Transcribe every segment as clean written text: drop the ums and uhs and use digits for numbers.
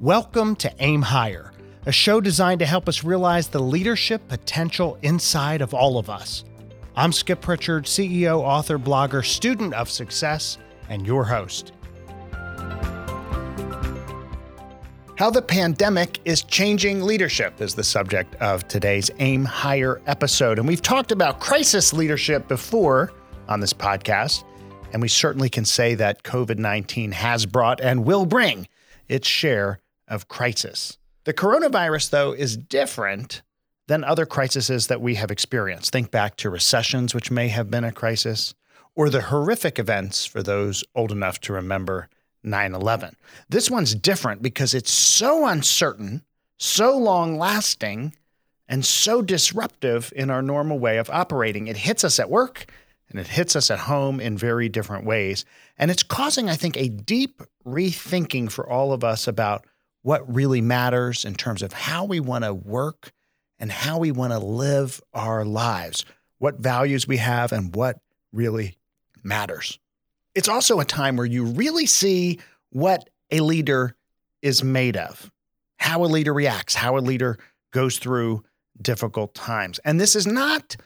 Welcome to Aim Higher, a show designed to help us realize the leadership potential inside of all of us. I'm Skip Pritchard, CEO, author, blogger, student of success, and your host. How the pandemic is changing leadership is the subject of today's Aim Higher episode. And we've talked about crisis leadership before on this podcast, and we certainly can say that COVID-19 has brought and will bring its share of crisis. The coronavirus, though, is different than other crises that we have experienced. Think back to recessions, which may have been a crisis, or the horrific events for those old enough to remember 9/11. This one's different because it's so uncertain, so long-lasting, and so disruptive in our normal way of operating. It hits us at work, and it hits us at home in very different ways. And it's causing, I think, a deep rethinking for all of us about what really matters in terms of how we want to work and how we want to live our lives, what values we have, and what really matters. It's also a time where you really see what a leader is made of, how a leader reacts, how a leader goes through difficult times. And this is not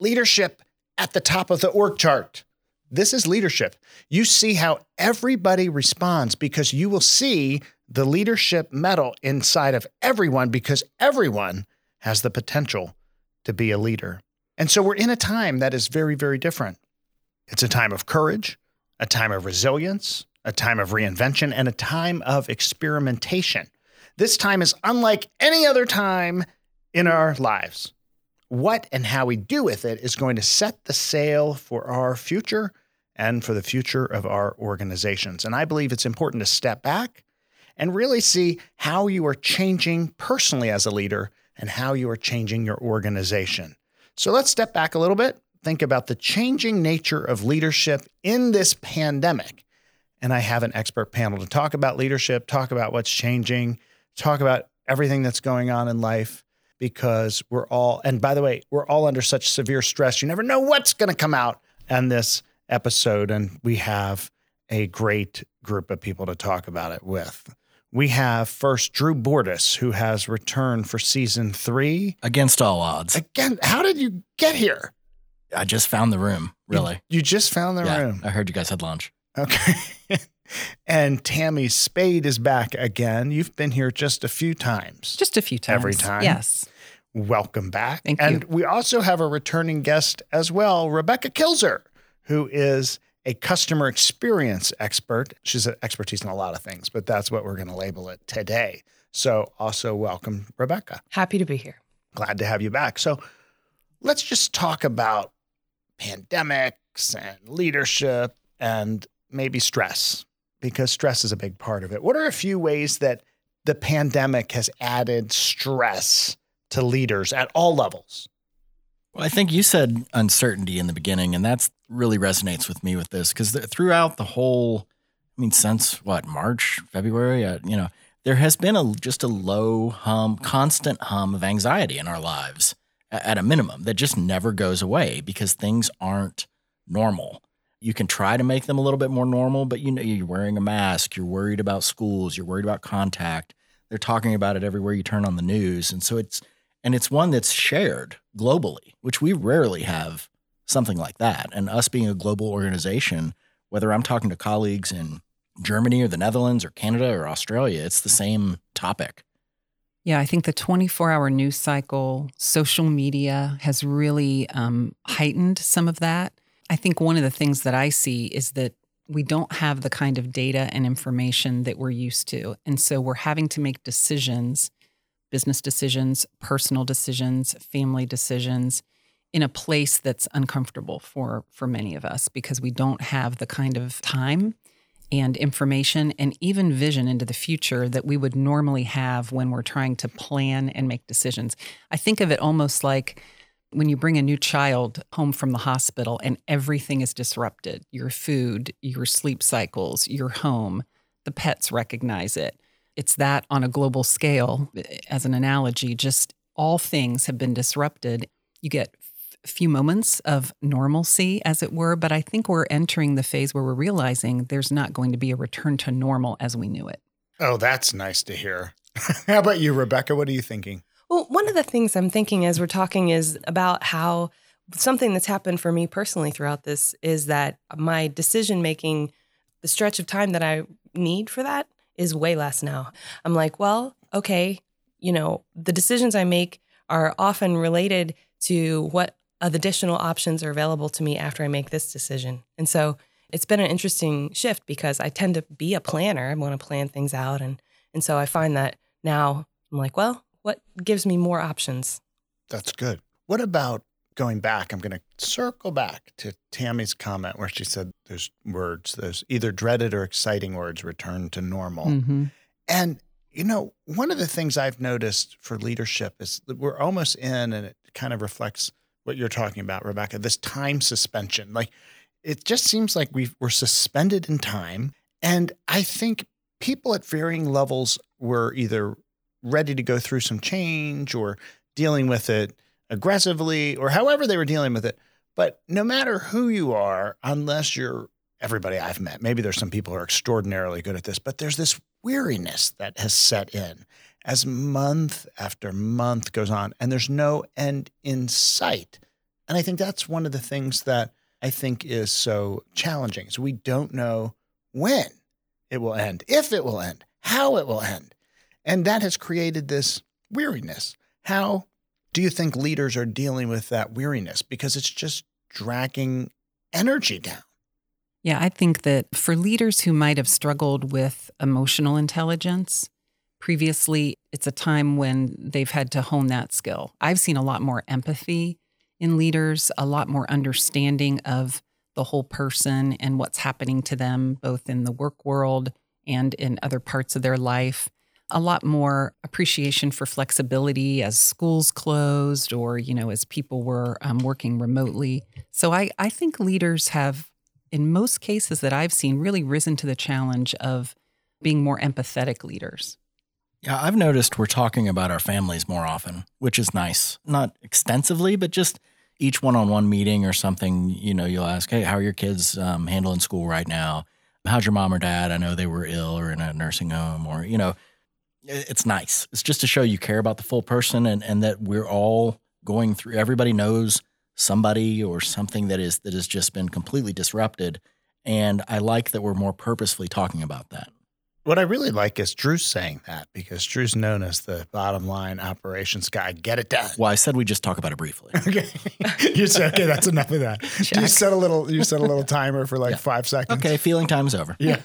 leadership at the top of the org chart. This is leadership. You see how everybody responds because you will see the leadership medal inside of everyone because everyone has the potential to be a leader. And so we're in a time that is very, very different. It's a time of courage, a time of resilience, a time of reinvention, and a time of experimentation. This time is unlike any other time in our lives. What and how we do with it is going to set the sail for our future and for the future of our organizations. And I believe it's important to step back and really see how you are changing personally as a leader and how you are changing your organization. So let's step back a little bit. Think about the changing nature of leadership in this pandemic. And I have an expert panel to talk about leadership, talk about what's changing, talk about everything that's going on in life, because we're all, and by the way, we're all under such severe stress. You never know what's going to come out on this episode. And we have a great group of people to talk about it with. We have first Drew Bordis, who has returned for season 3. Against all odds. Again, how did you get here? I just found the room, really. You just found the room. I heard you guys had lunch. Okay. And Tammy Spade is back again. You've been here just a few times. Just a few times. Every time. Yes. Welcome back. Thank you. And we also have a returning guest as well, Rebecca Kilzer, who is a customer experience expert. She's an expertise in a lot of things, but that's what we're going to label it today. So also welcome, Rebecca. Happy to be here. Glad to have you back. So let's just talk about pandemics and leadership and maybe stress, because stress is a big part of it. What are a few ways that the pandemic has added stress to leaders at all levels? Well, I think you said uncertainty in the beginning, and that's really resonates with me with this, because throughout the whole, since March, February, there has been just a low hum, constant hum of anxiety in our lives at a minimum that just never goes away because things aren't normal. You can try to make them a little bit more normal, but you're wearing a mask, you're worried about schools, you're worried about contact. They're talking about it everywhere you turn on the news. And so it's one that's shared globally, which we rarely have something like that. And us being a global organization, whether I'm talking to colleagues in Germany or the Netherlands or Canada or Australia, it's the same topic. Yeah, I think the 24-hour news cycle, social media has really heightened some of that. I think one of the things that I see is that we don't have the kind of data and information that we're used to. And so we're having to make decisions, business decisions, personal decisions, family decisions, in a place that's uncomfortable for many of us because we don't have the kind of time and information and even vision into the future that we would normally have when we're trying to plan and make decisions. I think of it almost like when you bring a new child home from the hospital and everything is disrupted, your food, your sleep cycles, your home, the pets recognize it. It's that on a global scale, as an analogy, just all things have been disrupted. You get a few moments of normalcy, as it were, but I think we're entering the phase where we're realizing there's not going to be a return to normal as we knew it. Oh, that's nice to hear. How about you, Rebecca? What are you thinking? Well, one of the things I'm thinking as we're talking is about how something that's happened for me personally throughout this is that my decision-making, the stretch of time that I need for that is way less now. I'm like, well, okay, you know, the decisions I make are often related to what additional options are available to me after I make this decision. And so it's been an interesting shift because I tend to be a planner. I want to plan things out. And so I find that now I'm like, well, what gives me more options? That's good. What about going back? I'm going to circle back to Tammy's comment where she said there's words, there's either dreaded or exciting words return to normal. Mm-hmm. And, you know, one of the things I've noticed for leadership is that we're almost in, and it kind of reflects what you're talking about, Rebecca, this time suspension. Like, it just seems like we're suspended in time. And I think people at varying levels were either ready to go through some change or dealing with it aggressively or however they were dealing with it. But no matter who you are, unless you're everybody I've met, maybe there's some people who are extraordinarily good at this, but there's this weariness that has set in as month after month goes on, and there's no end in sight. And I think that's one of the things that I think is so challenging is we don't know when it will end, if it will end, how it will end. And that has created this weariness. How do you think leaders are dealing with that weariness? Because it's just dragging energy down. Yeah, I think that for leaders who might have struggled with emotional intelligence previously, it's a time when they've had to hone that skill. I've seen a lot more empathy in leaders, a lot more understanding of the whole person and what's happening to them, both in the work world and in other parts of their life. A lot more appreciation for flexibility as schools closed or, you know, as people were working remotely. So I think leaders have, in most cases that I've seen, really risen to the challenge of being more empathetic leaders. Yeah, I've noticed we're talking about our families more often, which is nice. Not extensively, but just each one-on-one meeting or something, you know, you'll ask, hey, how are your kids handling school right now? How's your mom or dad? I know they were ill or in a nursing home or, you know, it's nice. It's just to show you care about the full person and that we're all going through. Everybody knows somebody or something that has just been completely disrupted. And I like that we're more purposefully talking about that. What I really like is Drew saying that because Drew's known as the bottom line operations guy. Get it done. Well, I said we just talk about it briefly. Okay. You said, okay, that's enough of that. Check. You set a little timer for like 5 seconds. Okay, feeling time's over. Yeah.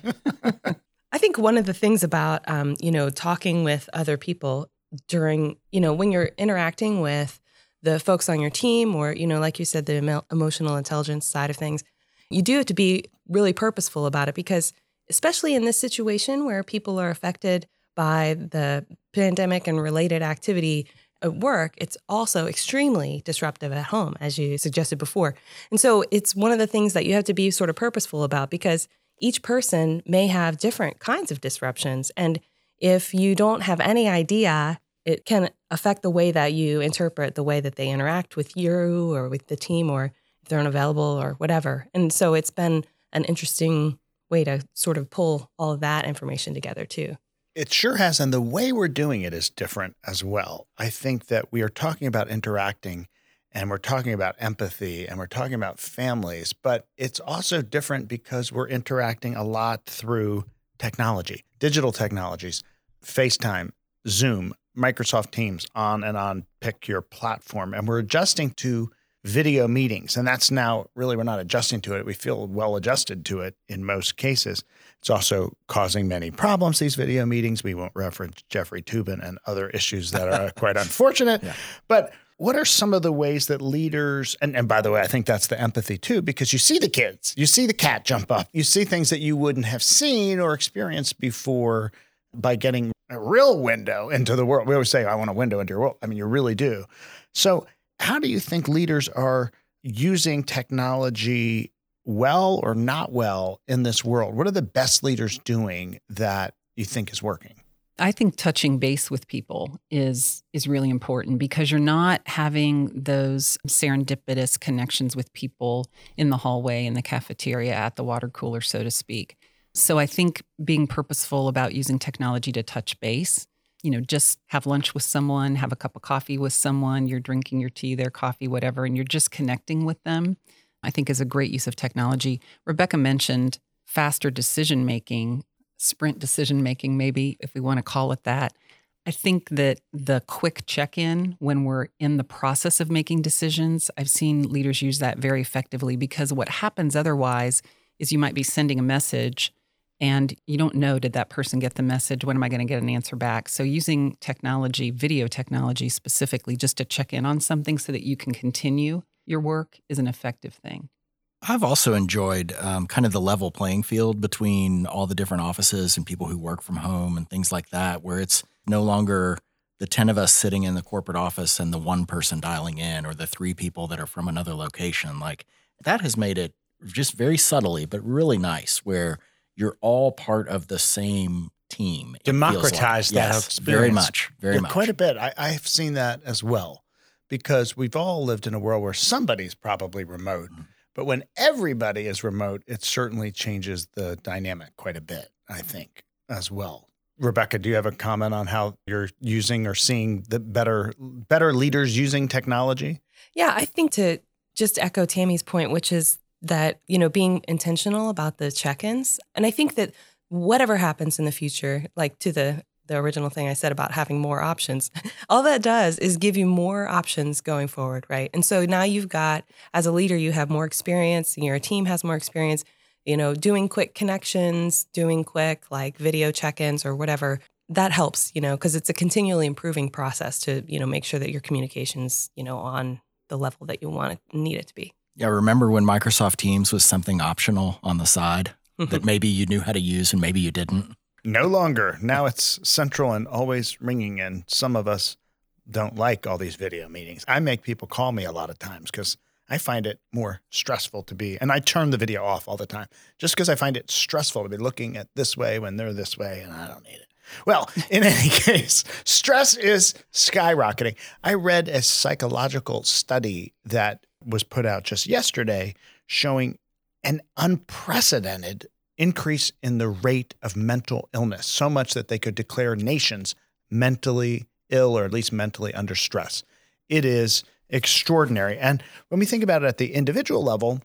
I think one of the things about, you know, talking with other people during, you know, when you're interacting with the folks on your team or, you know, like you said, the emotional intelligence side of things, you do have to be really purposeful about it because especially in this situation where people are affected by the pandemic and related activity at work, it's also extremely disruptive at home, as you suggested before. And so it's one of the things that you have to be sort of purposeful about because each person may have different kinds of disruptions. And if you don't have any idea, it can affect the way that you interpret the way that they interact with you or with the team or if they're unavailable or whatever. And so it's been an interesting way to sort of pull all of that information together too. It sure has. And the way we're doing it is different as well. I think that we are talking about interacting and we're talking about empathy, and we're talking about families, but it's also different because we're interacting a lot through technology, digital technologies, FaceTime, Zoom, Microsoft Teams, on and on, pick your platform. And we're adjusting to video meetings. And that's now really, we're not adjusting to it. We feel well adjusted to it in most cases. It's also causing many problems, these video meetings. We won't reference Jeffrey Toobin and other issues that are quite unfortunate, yeah. But what are some of the ways that leaders, and by the way, I think that's the empathy too, because you see the kids, you see the cat jump up, you see things that you wouldn't have seen or experienced before by getting a real window into the world. We always say, I want a window into your world. I mean, you really do. So how do you think leaders are using technology well or not well in this world? What are the best leaders doing that you think is working? I think touching base with people is really important because you're not having those serendipitous connections with people in the hallway, in the cafeteria, at the water cooler, so to speak. So I think being purposeful about using technology to touch base, you know, just have lunch with someone, have a cup of coffee with someone, you're drinking your tea, their coffee, whatever, and you're just connecting with them, I think is a great use of technology. Rebecca mentioned faster decision-making, sprint decision-making, maybe, if we want to call it that. I think that the quick check-in when we're in the process of making decisions, I've seen leaders use that very effectively, because what happens otherwise is you might be sending a message and you don't know, did that person get the message? When am I going to get an answer back? So using technology, video technology specifically, just to check in on something so that you can continue your work is an effective thing. I've also enjoyed kind of the level playing field between all the different offices and people who work from home and things like that, where it's no longer the 10 of us sitting in the corporate office and the one person dialing in or the three people that are from another location. Like, that has made it just very subtly, but really nice, where you're all part of the same team. Democratize that experience. Very much, very much. Quite a bit. I've seen that as well, because we've all lived in a world where somebody's probably remote. Mm-hmm. But when everybody is remote, it certainly changes the dynamic quite a bit, I think, as well. Rebecca, do you have a comment on how you're using or seeing the better leaders using technology? Yeah, I think to just echo Tammy's point, which is that, you know, being intentional about the check-ins. And I think that whatever happens in the future, like to the original thing I said about having more options, all that does is give you more options going forward, right? And so now you've got, as a leader, you have more experience, and your team has more experience, you know, doing quick connections, doing quick like video check-ins or whatever. That helps, you know, because it's a continually improving process to, you know, make sure that your communication's, you know, on the level that you want it, need it to be. Yeah, remember when Microsoft Teams was something optional on the side that maybe you knew how to use and maybe you didn't? No longer. Now it's central and always ringing, and some of us don't like all these video meetings. I make people call me a lot of times because I find it more stressful to be, and I turn the video off all the time just because I find it stressful to be looking at this way when they're this way, and I don't need it. Well, in any case, stress is skyrocketing. I read a psychological study that was put out just yesterday showing an unprecedented increase in the rate of mental illness, so much that they could declare nations mentally ill, or at least mentally under stress. It is extraordinary. And when we think about it at the individual level,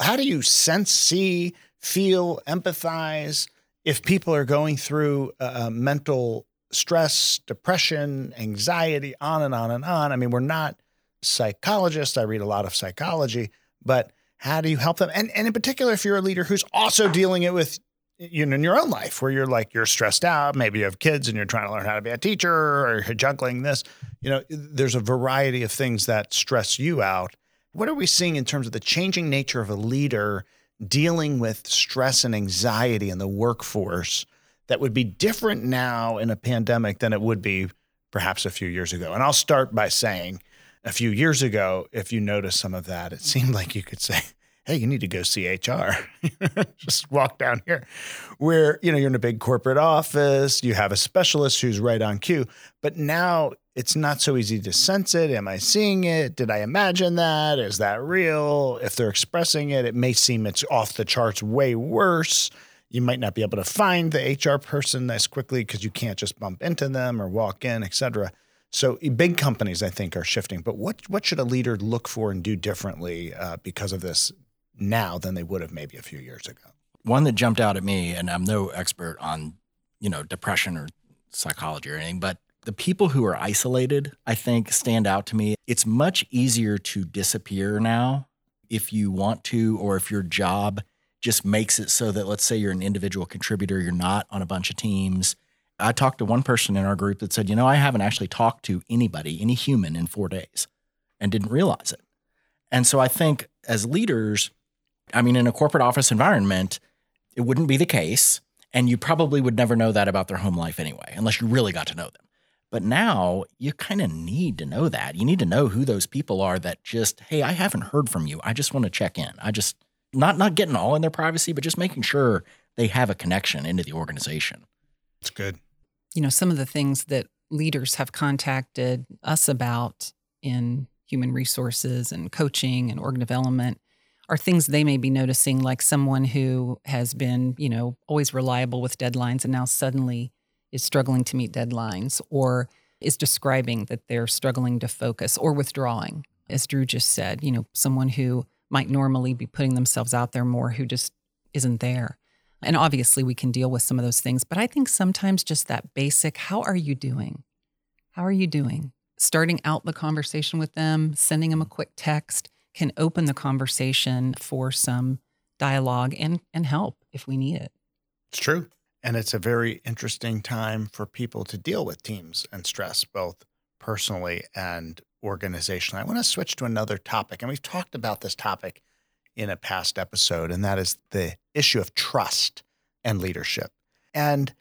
how do you sense, see, feel, empathize if people are going through mental stress, depression, anxiety, on and on and on? I mean, we're not psychologists. I read a lot of psychology, but how do you help them? And in particular, if you're a leader who's also dealing it with, you know, in your own life, where you're like, you're stressed out, maybe you have kids and you're trying to learn how to be a teacher, or you're juggling this, you know, there's a variety of things that stress you out. What are we seeing in terms of the changing nature of a leader dealing with stress and anxiety in the workforce that would be different now in a pandemic than it would be perhaps a few years ago? And I'll start by saying, a few years ago, if you noticed some of that, it seemed like you could say, hey, you need to go see HR. Just walk down here where, you know, you're in a big corporate office. You have a specialist who's right on cue. But now it's not so easy to sense it. Am I seeing it? Did I imagine that? Is that real? If they're expressing it, it may seem it's off the charts way worse. You might not be able to find the HR person as quickly because you can't just bump into them or walk in, et cetera. So big companies, I think, are shifting. But what should a leader look for and do differently because of this now than they would have maybe a few years ago? One that jumped out at me, and I'm no expert on, you know, depression or psychology or anything, but the people who are isolated, I think, stand out to me. It's much easier to disappear now if you want to, or if your job just makes it so that, let's say you're an individual contributor, you're not on a bunch of teams. I talked to one person in our group that said, you know, I haven't actually talked to anybody, any human, in 4 days, and didn't realize it. And so I think as leaders, I mean, in a corporate office environment, it wouldn't be the case. And you probably would never know that about their home life anyway, unless you really got to know them. But now you kind of need to know that. You need to know who those people are that just, hey, I haven't heard from you. I just want to check in. I just, not getting all in their privacy, but just making sure they have a connection into the organization. It's good. You know, some of the things that leaders have contacted us about in human resources and coaching and org development are things they may be noticing, like someone who has been, you know, always reliable with deadlines and now suddenly is struggling to meet deadlines, or is describing that they're struggling to focus or withdrawing. As Drew just said, you know, someone who might normally be putting themselves out there more who just isn't there. And obviously we can deal with some of those things, but I think sometimes just that basic, how are you doing? How are you doing? Starting out the conversation with them, sending them a quick text can open the conversation for some dialogue and help if we need it. It's true. And it's a very interesting time for people to deal with teams and stress, both personally and organizationally. I want to switch to another topic, and we've talked about this topic in a past episode, and that is the issue of trust and leadership. And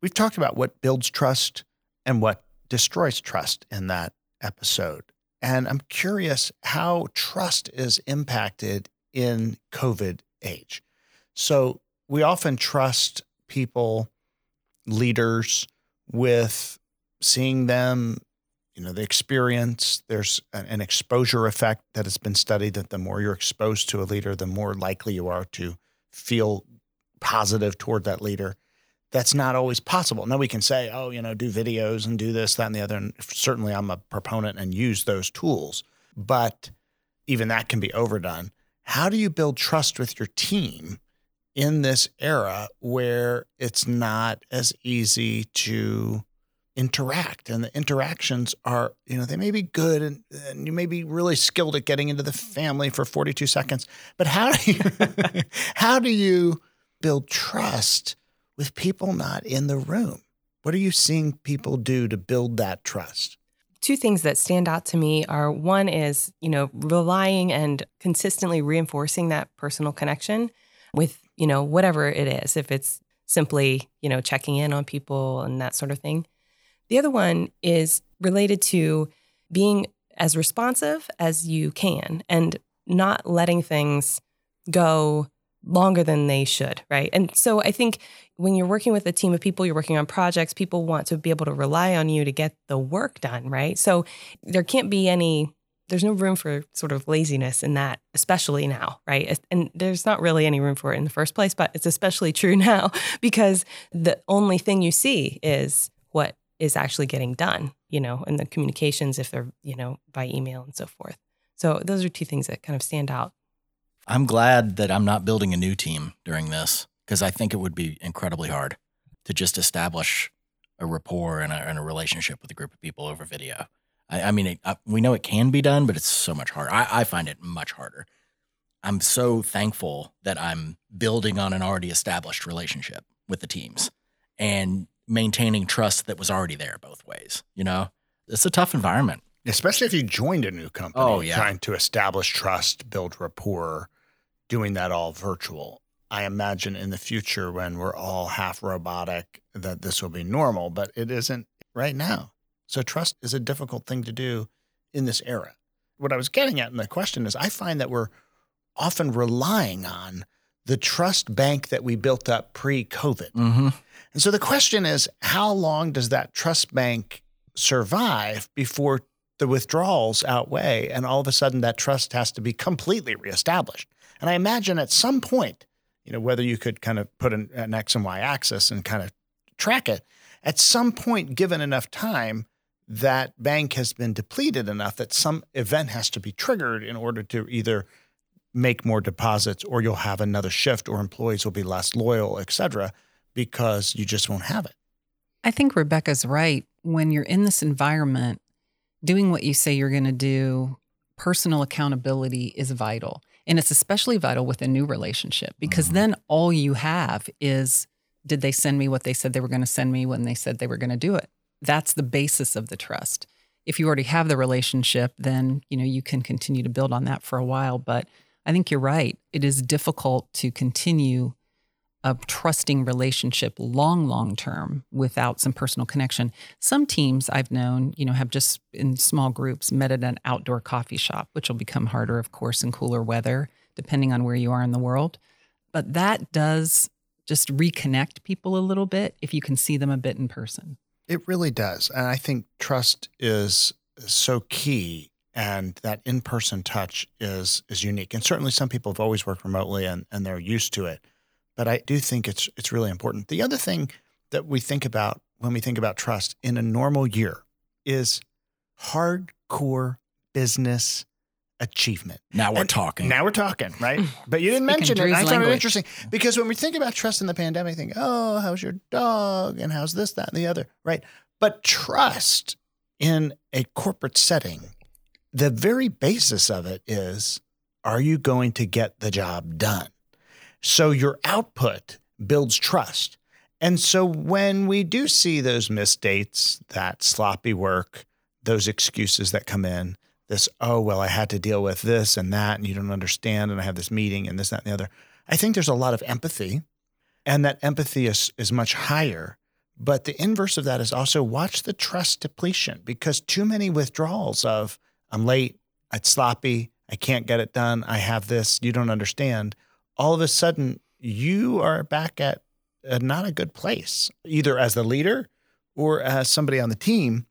we've talked about what builds trust and what destroys trust in that episode. And I'm curious how trust is impacted in COVID age. So we often trust people, leaders, with seeing them, you know, the experience. There's an exposure effect that has been studied, that the more you're exposed to a leader, the more likely you are to feel positive toward that leader. That's not always possible. Now we can say, oh, you know, do videos and do this, that, and the other. And certainly I'm a proponent and use those tools, but even that can be overdone. How do you build trust with your team in this era where it's not as easy to interact, and the interactions are, you know, they may be good and you may be really skilled at getting into the family for 42 seconds, but how do you build trust with people not in the room? What are you seeing people do to build that trust? Two things that stand out to me are, one is, you know, relying and consistently reinforcing that personal connection with, you know, whatever it is, if it's simply, you know, checking in on people and that sort of thing. The other one is related to being as responsive as you can and not letting things go longer than they should, right? And so I think when you're working with a team of people, you're working on projects, people want to be able to rely on you to get the work done, right? So there can't be any, there's no room for sort of laziness in that, especially now, right? And there's not really any room for it in the first place, but it's especially true now because the only thing you see is what is actually getting done, you know, and the communications if they're, you know, by email and so forth. So those are two things that kind of stand out. I'm glad that I'm not building a new team during this, because I think it would be incredibly hard to just establish a rapport and a relationship with a group of people over video. I mean, we know it can be done, but it's so much harder. I find it much harder. I'm so thankful that I'm building on an already established relationship with the teams and maintaining trust that was already there both ways. You know, it's a tough environment. Especially if you joined a new company, trying to establish trust, build rapport, doing that all virtual. I imagine in the future when we're all half robotic that this will be normal, but it isn't right now. So trust is a difficult thing to do in this era. What I was getting at in the question is I find that we're often relying on the trust bank that we built up pre-COVID. Mm-hmm. And so the question is, how long does that trust bank survive before the withdrawals outweigh, and all of a sudden that trust has to be completely reestablished? And I imagine at some point, you know, whether you could kind of put an X and Y axis and kind of track it, at some point given enough time, that bank has been depleted enough that some event has to be triggered in order to either make more deposits, or you'll have another shift, or employees will be less loyal, et cetera, because you just won't have it. I think Rebecca's right. When you're in this environment, doing what you say you're going to do, personal accountability is vital. And it's especially vital with a new relationship, because then all you have is, did they send me what they said they were going to send me when they said they were going to do it? That's the basis of the trust. If you already have the relationship, then, you know, you can continue to build on that for a while. But I think you're right. It is difficult to continue a trusting relationship long term without some personal connection. Some teams I've known, you know, have just in small groups met at an outdoor coffee shop, which will become harder, of course, in cooler weather, depending on where you are in the world. But that does just reconnect people a little bit if you can see them a bit in person. It really does. And I think trust is so key. And that in-person touch is unique. And certainly some people have always worked remotely and they're used to it. But I do think it's really important. The other thing that we think about when we think about trust in a normal year is hardcore business achievement. Now we're talking, right? But you didn't mention it. I found it interesting because when we think about trust in the pandemic, we think, oh, how's your dog? And how's this, that, and the other, right? But trust in a corporate setting, the very basis of it is, are you going to get the job done? So your output builds trust. And so when we do see those missed dates, that sloppy work, those excuses that come in, this, oh, well, I had to deal with this and that, and you don't understand, and I have this meeting and this, that, and the other. I think there's a lot of empathy, and that empathy is much higher. But the inverse of that is also watch the trust depletion, because too many withdrawals of, I'm late, it's sloppy, I can't get it done, I have this, you don't understand. All of a sudden, you are back at not a good place, either as the leader or as somebody on the team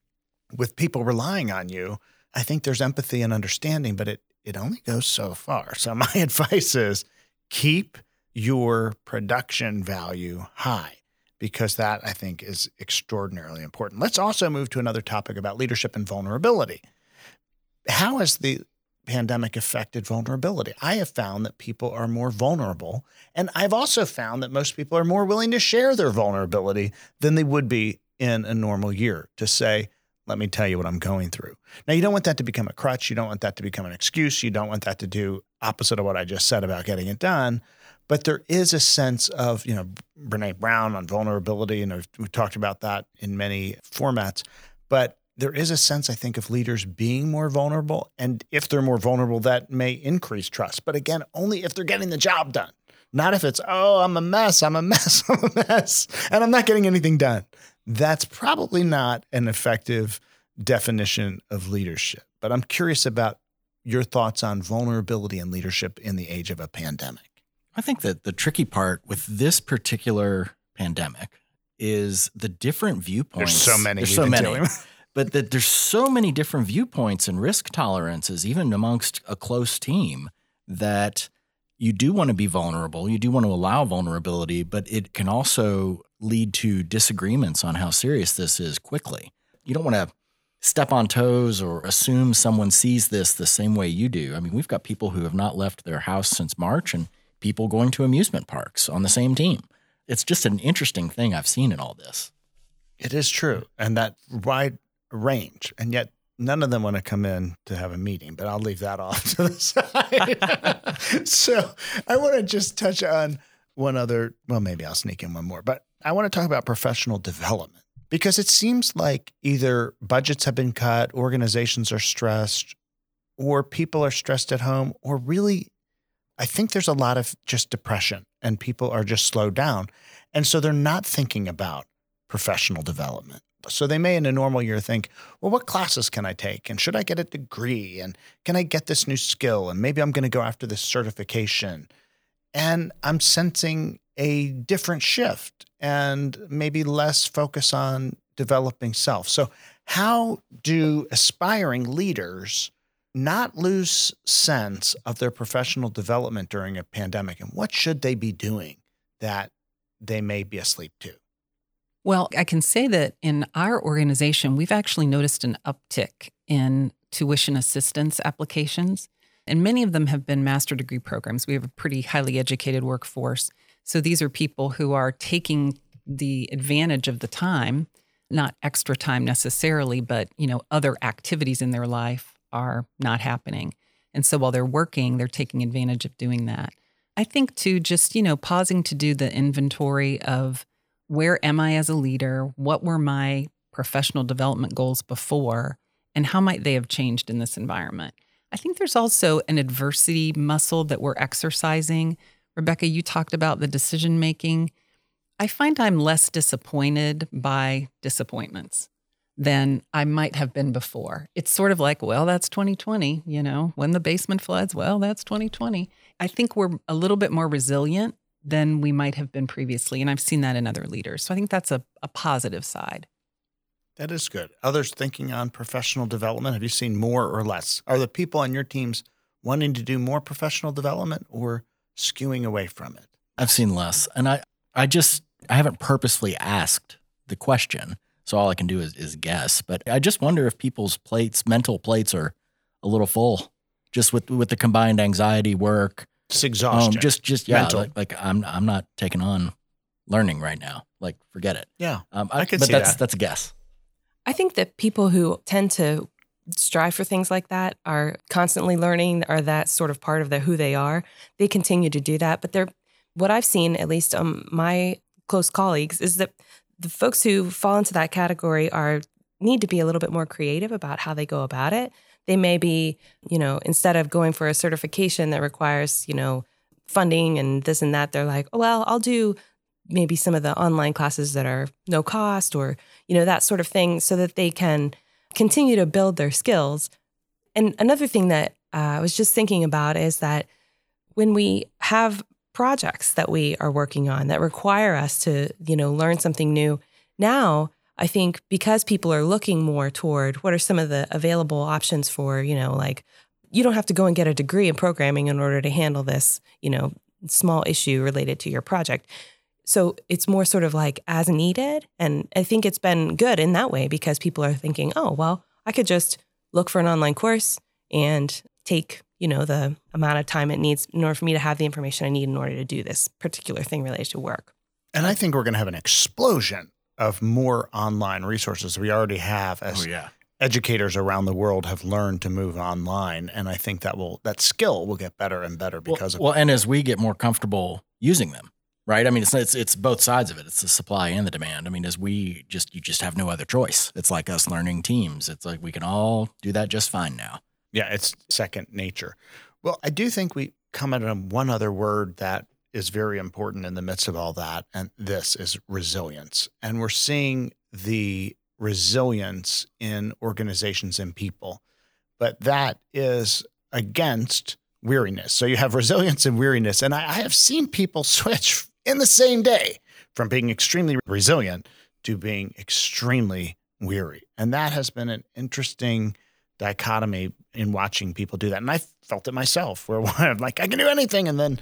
with people relying on you. I think there's empathy and understanding, but it only goes so far. So my advice is keep your production value high, because that, I think, is extraordinarily important. Let's also move to another topic about leadership and vulnerability. How has the pandemic affected vulnerability? I have found that people are more vulnerable, and I've also found that most people are more willing to share their vulnerability than they would be in a normal year, to say, let me tell you what I'm going through. Now, you don't want that to become a crutch. You don't want that to become an excuse. You don't want that to do opposite of what I just said about getting it done. But there is a sense of, Brené Brown on vulnerability, and we talked about that in many formats. But there is a sense, I think, of leaders being more vulnerable. And if they're more vulnerable, that may increase trust. But again, only if they're getting the job done. Not if it's, oh, I'm a mess, and I'm not getting anything done. That's probably not an effective definition of leadership. But I'm curious about your thoughts on vulnerability and leadership in the age of a pandemic. I think that the tricky part with this particular pandemic is the different viewpoints. There's so many. But that there's so many different viewpoints and risk tolerances, even amongst a close team, that you do want to be vulnerable. You do want to allow vulnerability, but it can also lead to disagreements on how serious this is quickly. You don't want to step on toes or assume someone sees this the same way you do. I mean, we've got people who have not left their house since March and people going to amusement parks on the same team. It's just an interesting thing I've seen in all this. It is true. And that wide range. And yet none of them want to come in to have a meeting, but I'll leave that off to the side. So I want to just touch on one other, well, maybe I'll sneak in one more, but I want to talk about professional development, because it seems like either budgets have been cut, organizations are stressed, or people are stressed at home, or really, I think there's a lot of just depression and people are just slowed down. And so they're not thinking about professional development. So they may in a normal year think, well, what classes can I take? And should I get a degree? And can I get this new skill? And maybe I'm going to go after this certification. And I'm sensing a different shift and maybe less focus on developing self. So how do aspiring leaders not lose sense of their professional development during a pandemic? And what should they be doing that they may be asleep to? Well, I can say that in our organization, we've actually noticed an uptick in tuition assistance applications, and many of them have been master degree programs. We have a pretty highly educated workforce. So these are people who are taking the advantage of the time, not extra time necessarily, but other activities in their life are not happening. And so while they're working, they're taking advantage of doing that. I think too, just, pausing to do the inventory of where am I as a leader? What were my professional development goals before? And how might they have changed in this environment? I think there's also an adversity muscle that we're exercising. Rebecca, you talked about the decision making. I find I'm less disappointed by disappointments than I might have been before. It's sort of like, well, that's 2020, when the basement floods, well, that's 2020. I think we're a little bit more resilient than we might have been previously. And I've seen that in other leaders. So I think that's a positive side. That is good. Others thinking on professional development, have you seen more or less? Are the people on your teams wanting to do more professional development or skewing away from it? I've seen less. And I haven't purposefully asked the question. So all I can do is guess. But I just wonder if people's mental plates are a little full just with the combined anxiety work. It's exhaustion. Mental. I'm not taking on learning right now. Like, forget it. Yeah, I could see that. But that's a guess. I think that people who tend to strive for things like that are constantly learning, or that sort of part of who they are. They continue to do that. But what I've seen, at least my close colleagues, is that the folks who fall into that category need to be a little bit more creative about how they go about it. They may be, instead of going for a certification that requires, funding and this and that, they're like, oh, well, I'll do maybe some of the online classes that are no cost or, that sort of thing, so that they can continue to build their skills. And another thing that I was just thinking about is that when we have projects that we are working on that require us to, learn something new. Now, I think because people are looking more toward what are some of the available options for, you don't have to go and get a degree in programming in order to handle this, small issue related to your project. So it's more sort of like as needed. And I think it's been good in that way because people are thinking, oh, well, I could just look for an online course and take the amount of time it needs in order for me to have the information I need in order to do this particular thing related to work. And I think we're going to have an explosion of more online resources. We already have, as educators around the world have learned to move online. And I think that skill will get better and better because of it. Well, and as we get more comfortable using them, right? I mean, it's both sides of it. It's the supply and the demand. I mean, as you just have no other choice. It's like us learning Teams. It's like we can all do that just fine now. Yeah, it's second nature. Well, I do think we commented on one other word that is very important in the midst of all that, and this is resilience. And we're seeing the resilience in organizations and people, but that is against weariness. So you have resilience and weariness, and I have seen people switch in the same day from being extremely resilient to being extremely weary. And that has been an interesting dichotomy in watching people do that. And I felt it myself where I'm like, I can do anything. And then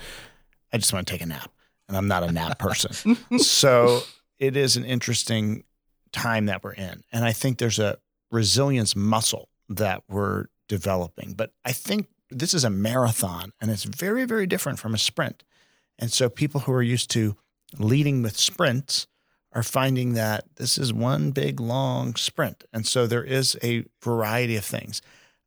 I just want to take a nap, and I'm not a nap person. So it is an interesting time that we're in. And I think there's a resilience muscle that we're developing, but I think this is a marathon and it's very, very different from a sprint. And so people who are used to leading with sprints are finding that this is one big, long sprint. And so there is a variety of things.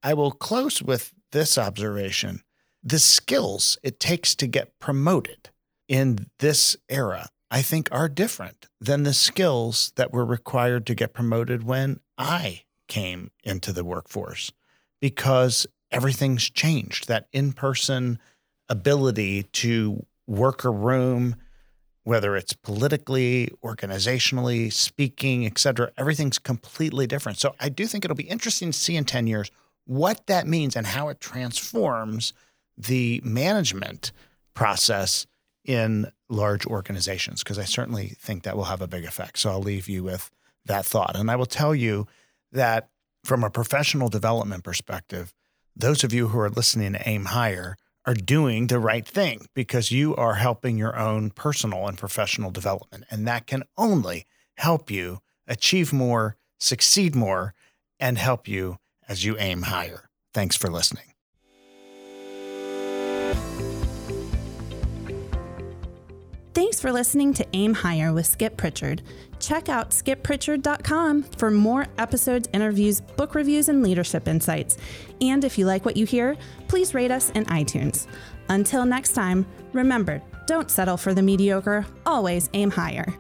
I will close with this observation. The skills it takes to get promoted in this era, I think, are different than the skills that were required to get promoted when I came into the workforce, because everything's changed. That in-person ability to work a room, whether it's politically, organizationally, speaking, et cetera, everything's completely different. So I do think it'll be interesting to see in 10 years what that means and how it transforms the management process in large organizations, because I certainly think that will have a big effect. So I'll leave you with that thought. And I will tell you that from a professional development perspective, those of you who are listening to Aim Higher are doing the right thing, because you are helping your own personal and professional development. And that can only help you achieve more, succeed more, and help you as you aim higher. Thanks for listening. Thanks for listening to Aim Higher with Skip Pritchard. Check out skippritchard.com for more episodes, interviews, book reviews, and leadership insights. And if you like what you hear, please rate us in iTunes. Until next time, remember, don't settle for the mediocre, always aim higher.